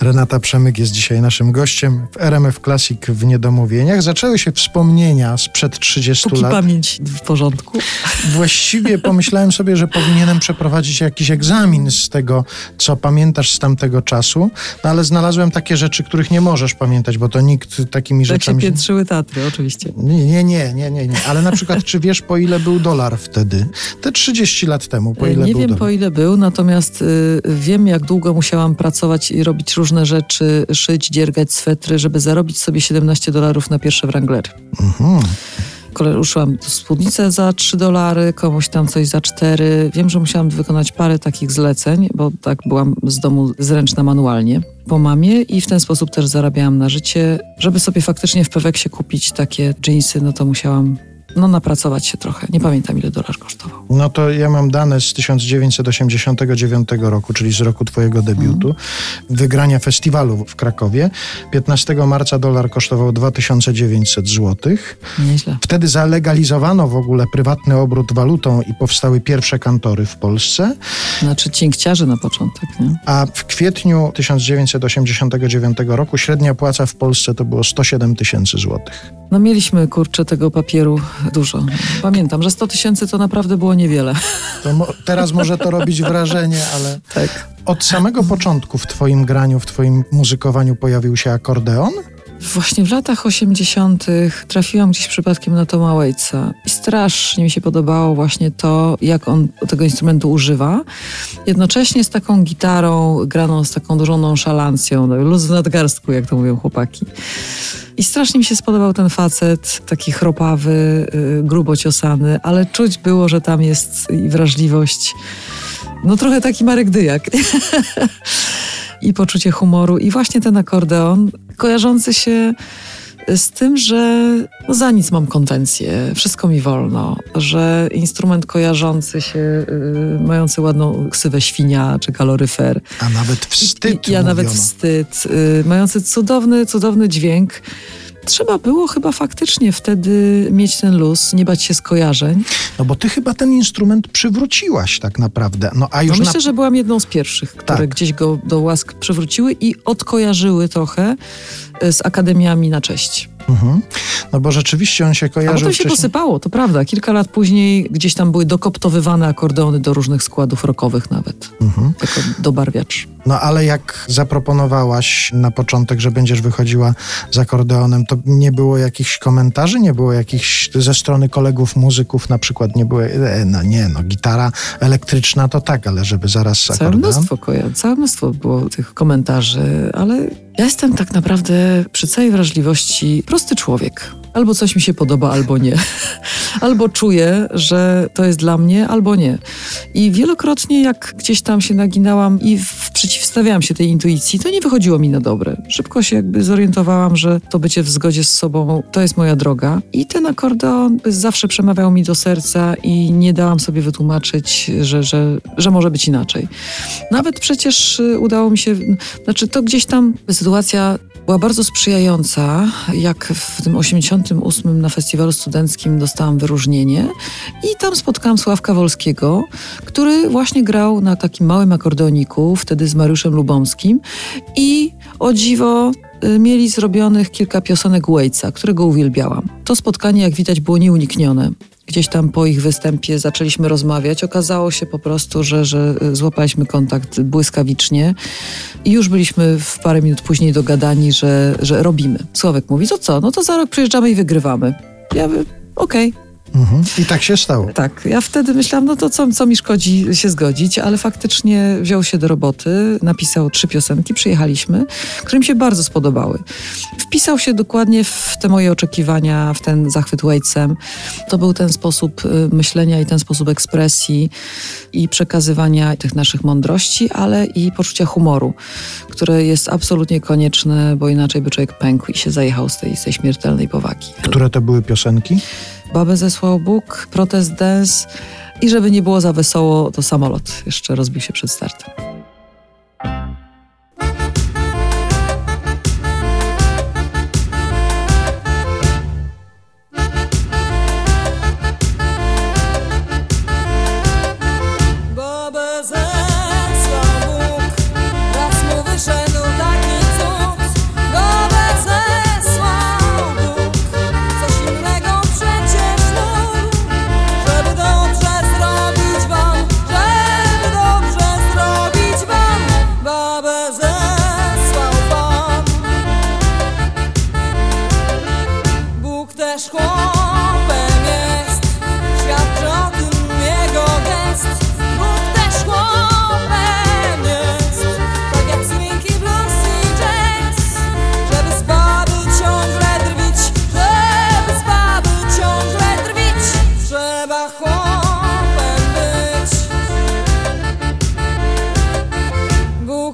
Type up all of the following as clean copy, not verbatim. Renata Przemyk jest dzisiaj naszym gościem w RMF Classic w Niedomówieniach. Zaczęły się wspomnienia sprzed 30 lat. Pamięć w porządku. Właściwie pomyślałem sobie, że powinienem przeprowadzić jakiś egzamin z tego, co pamiętasz z tamtego czasu, no ale znalazłem takie rzeczy, których nie możesz pamiętać, bo to nikt takimi rzeczami... Tak się piętrzyły Tatry, oczywiście. Nie. Ale na przykład, czy wiesz, po ile był dolar wtedy? Te 30 lat temu, po ile był dolar? Nie wiem, po ile był, natomiast wiem, jak długo musiałam pracować i robić różne rzeczy, szyć, dziergać swetry, żeby zarobić sobie $17 na pierwsze Wranglery. Mhm. Uszyłam spódnicę za $3, komuś tam coś za $4. Wiem, że musiałam wykonać parę takich zleceń, bo tak byłam z domu zręczna manualnie po mamie i w ten sposób też zarabiałam na życie. Żeby sobie faktycznie w Peweksie kupić takie dżinsy, no to musiałam napracować się trochę. Nie pamiętam, ile dolar kosztował. No to ja mam dane z 1989 roku, czyli z roku twojego debiutu, wygrania festiwalu w Krakowie. 15 marca dolar kosztował 2900 zł. Nieźle. Wtedy zalegalizowano w ogóle prywatny obrót walutą i powstały pierwsze kantory w Polsce. Znaczy cinkciarze na początek, nie? A w kwietniu 1989 roku średnia płaca w Polsce to było 107 000 złotych. No mieliśmy, tego papieru dużo. Pamiętam, że 100 000 to naprawdę było niewiele. To teraz może to robić wrażenie, ale... Tak. Od samego początku w twoim graniu, w twoim muzykowaniu pojawił się akordeon? Właśnie w latach 80. trafiłam gdzieś przypadkiem na Toma Małejca i strasznie mi się podobało właśnie to, jak on tego instrumentu używa. Jednocześnie z taką gitarą graną, z taką dużą nonszalancją, luz w nadgarstku, jak to mówią chłopaki. I strasznie mi się spodobał ten facet, taki chropawy, grubo ciosany, ale czuć było, że tam jest i wrażliwość. No trochę taki Marek Dyjak. I poczucie humoru. I właśnie ten akordeon kojarzący się z tym, że za nic mam konwencję, wszystko mi wolno, że instrument kojarzący się, mający ładną ksywę świnia czy kaloryfer. A nawet wstyd. Mający cudowny dźwięk. Trzeba było chyba faktycznie wtedy mieć ten luz, nie bać się skojarzeń. No bo ty chyba ten instrument przywróciłaś tak naprawdę. Myślę, że byłam jedną z pierwszych, które gdzieś go do łask przywróciły i odkojarzyły trochę z akademiami na cześć. Mhm. No bo rzeczywiście on się kojarzył wcześniej. To się posypało, to prawda. Kilka lat później gdzieś tam były dokoptowywane akordeony do różnych składów rockowych nawet. Mhm. Jako dobarwiacz. No ale jak zaproponowałaś na początek, że będziesz wychodziła z akordeonem, to nie było jakichś komentarzy, nie było jakichś ze strony kolegów muzyków na przykład, nie było, gitara elektryczna to tak, ale żeby zaraz akordeon? Całe mnóstwo było tych komentarzy, ale ja jestem tak naprawdę przy całej wrażliwości prosty człowiek. Albo coś mi się podoba, albo nie. Albo czuję, że to jest dla mnie, albo nie. I wielokrotnie jak gdzieś tam się naginałam i przeciwstawiałam się tej intuicji, to nie wychodziło mi na dobre. Szybko się zorientowałam, że to bycie w zgodzie z sobą, to jest moja droga. I ten akordeon zawsze przemawiał mi do serca i nie dałam sobie wytłumaczyć, że może być inaczej. Nawet przecież udało mi się, to gdzieś tam sytuacja była bardzo sprzyjająca, jak w tym 1988 na festiwalu studenckim dostałam wyróżnienie i tam spotkałam Sławka Wolskiego, który właśnie grał na takim małym akordeoniku, wtedy z Mariuszem Lubomskim i o dziwo mieli zrobionych kilka piosenek Wajca, którego uwielbiałam. To spotkanie, jak widać, było nieuniknione. Gdzieś tam po ich występie zaczęliśmy rozmawiać. Okazało się po prostu, że złapaliśmy kontakt błyskawicznie i już byliśmy w parę minut później dogadani, że robimy. Sławek mówi, to co? No to za rok przyjeżdżamy i wygrywamy. Ja mówię, okej. Mhm. I tak się stało. Tak, ja wtedy myślałam, co mi szkodzi się zgodzić, ale faktycznie wziął się do roboty, napisał 3 piosenki, przyjechaliśmy, które mi się bardzo spodobały. Wpisał się dokładnie w te moje oczekiwania, w ten zachwyt Wajcem. To był ten sposób myślenia i ten sposób ekspresji i przekazywania tych naszych mądrości, ale i poczucia humoru, które jest absolutnie konieczne, bo inaczej by człowiek pękł i się zajechał z tej śmiertelnej powagi. Które to były piosenki? Babę zesłał Bóg, protest dance i żeby nie było za wesoło, to samolot jeszcze rozbił się przed startem.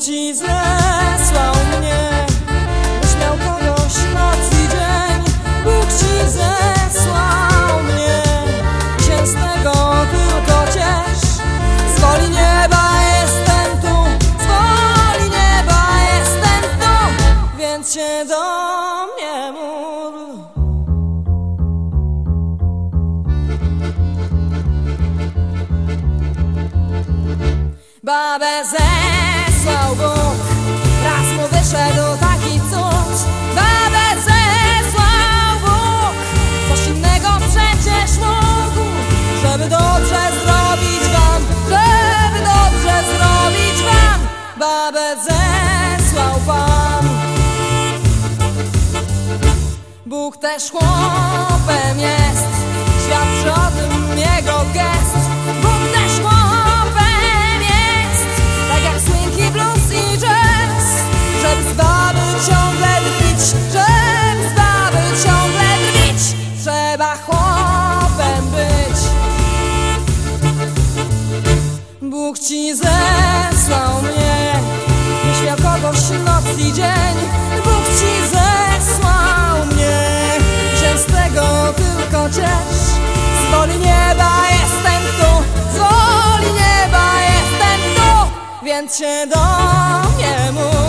dziś zesłał mnie, byś miał kogoś noc i dzień. Bóg ci zesłał mnie, się z tego tylko ciesz. Z woli nieba jestem tu, z woli nieba jestem tu, więc się do mnie módl. Babę zesłał Bóg, raz mu wyszedł taki cud. Babę zesłał Bóg, coś innego przecież mógł. Żeby dobrze zrobić wam, żeby dobrze zrobić wam, babę zesłał Pan. Bóg też chłopem jest, świadczy o tym jego gest. Bóg też żeby z baby ciągle drwić, żeby z baby ciągle drwić, trzeba chłopem być. Bóg ci zesłał mnie, byś miał kogoś noc i dzień. Bóg ci zesłał mnie, się z tego tylko ciesz. Z woli nieba jestem tu, z woli nieba jestem tu, więc się do mnie mów.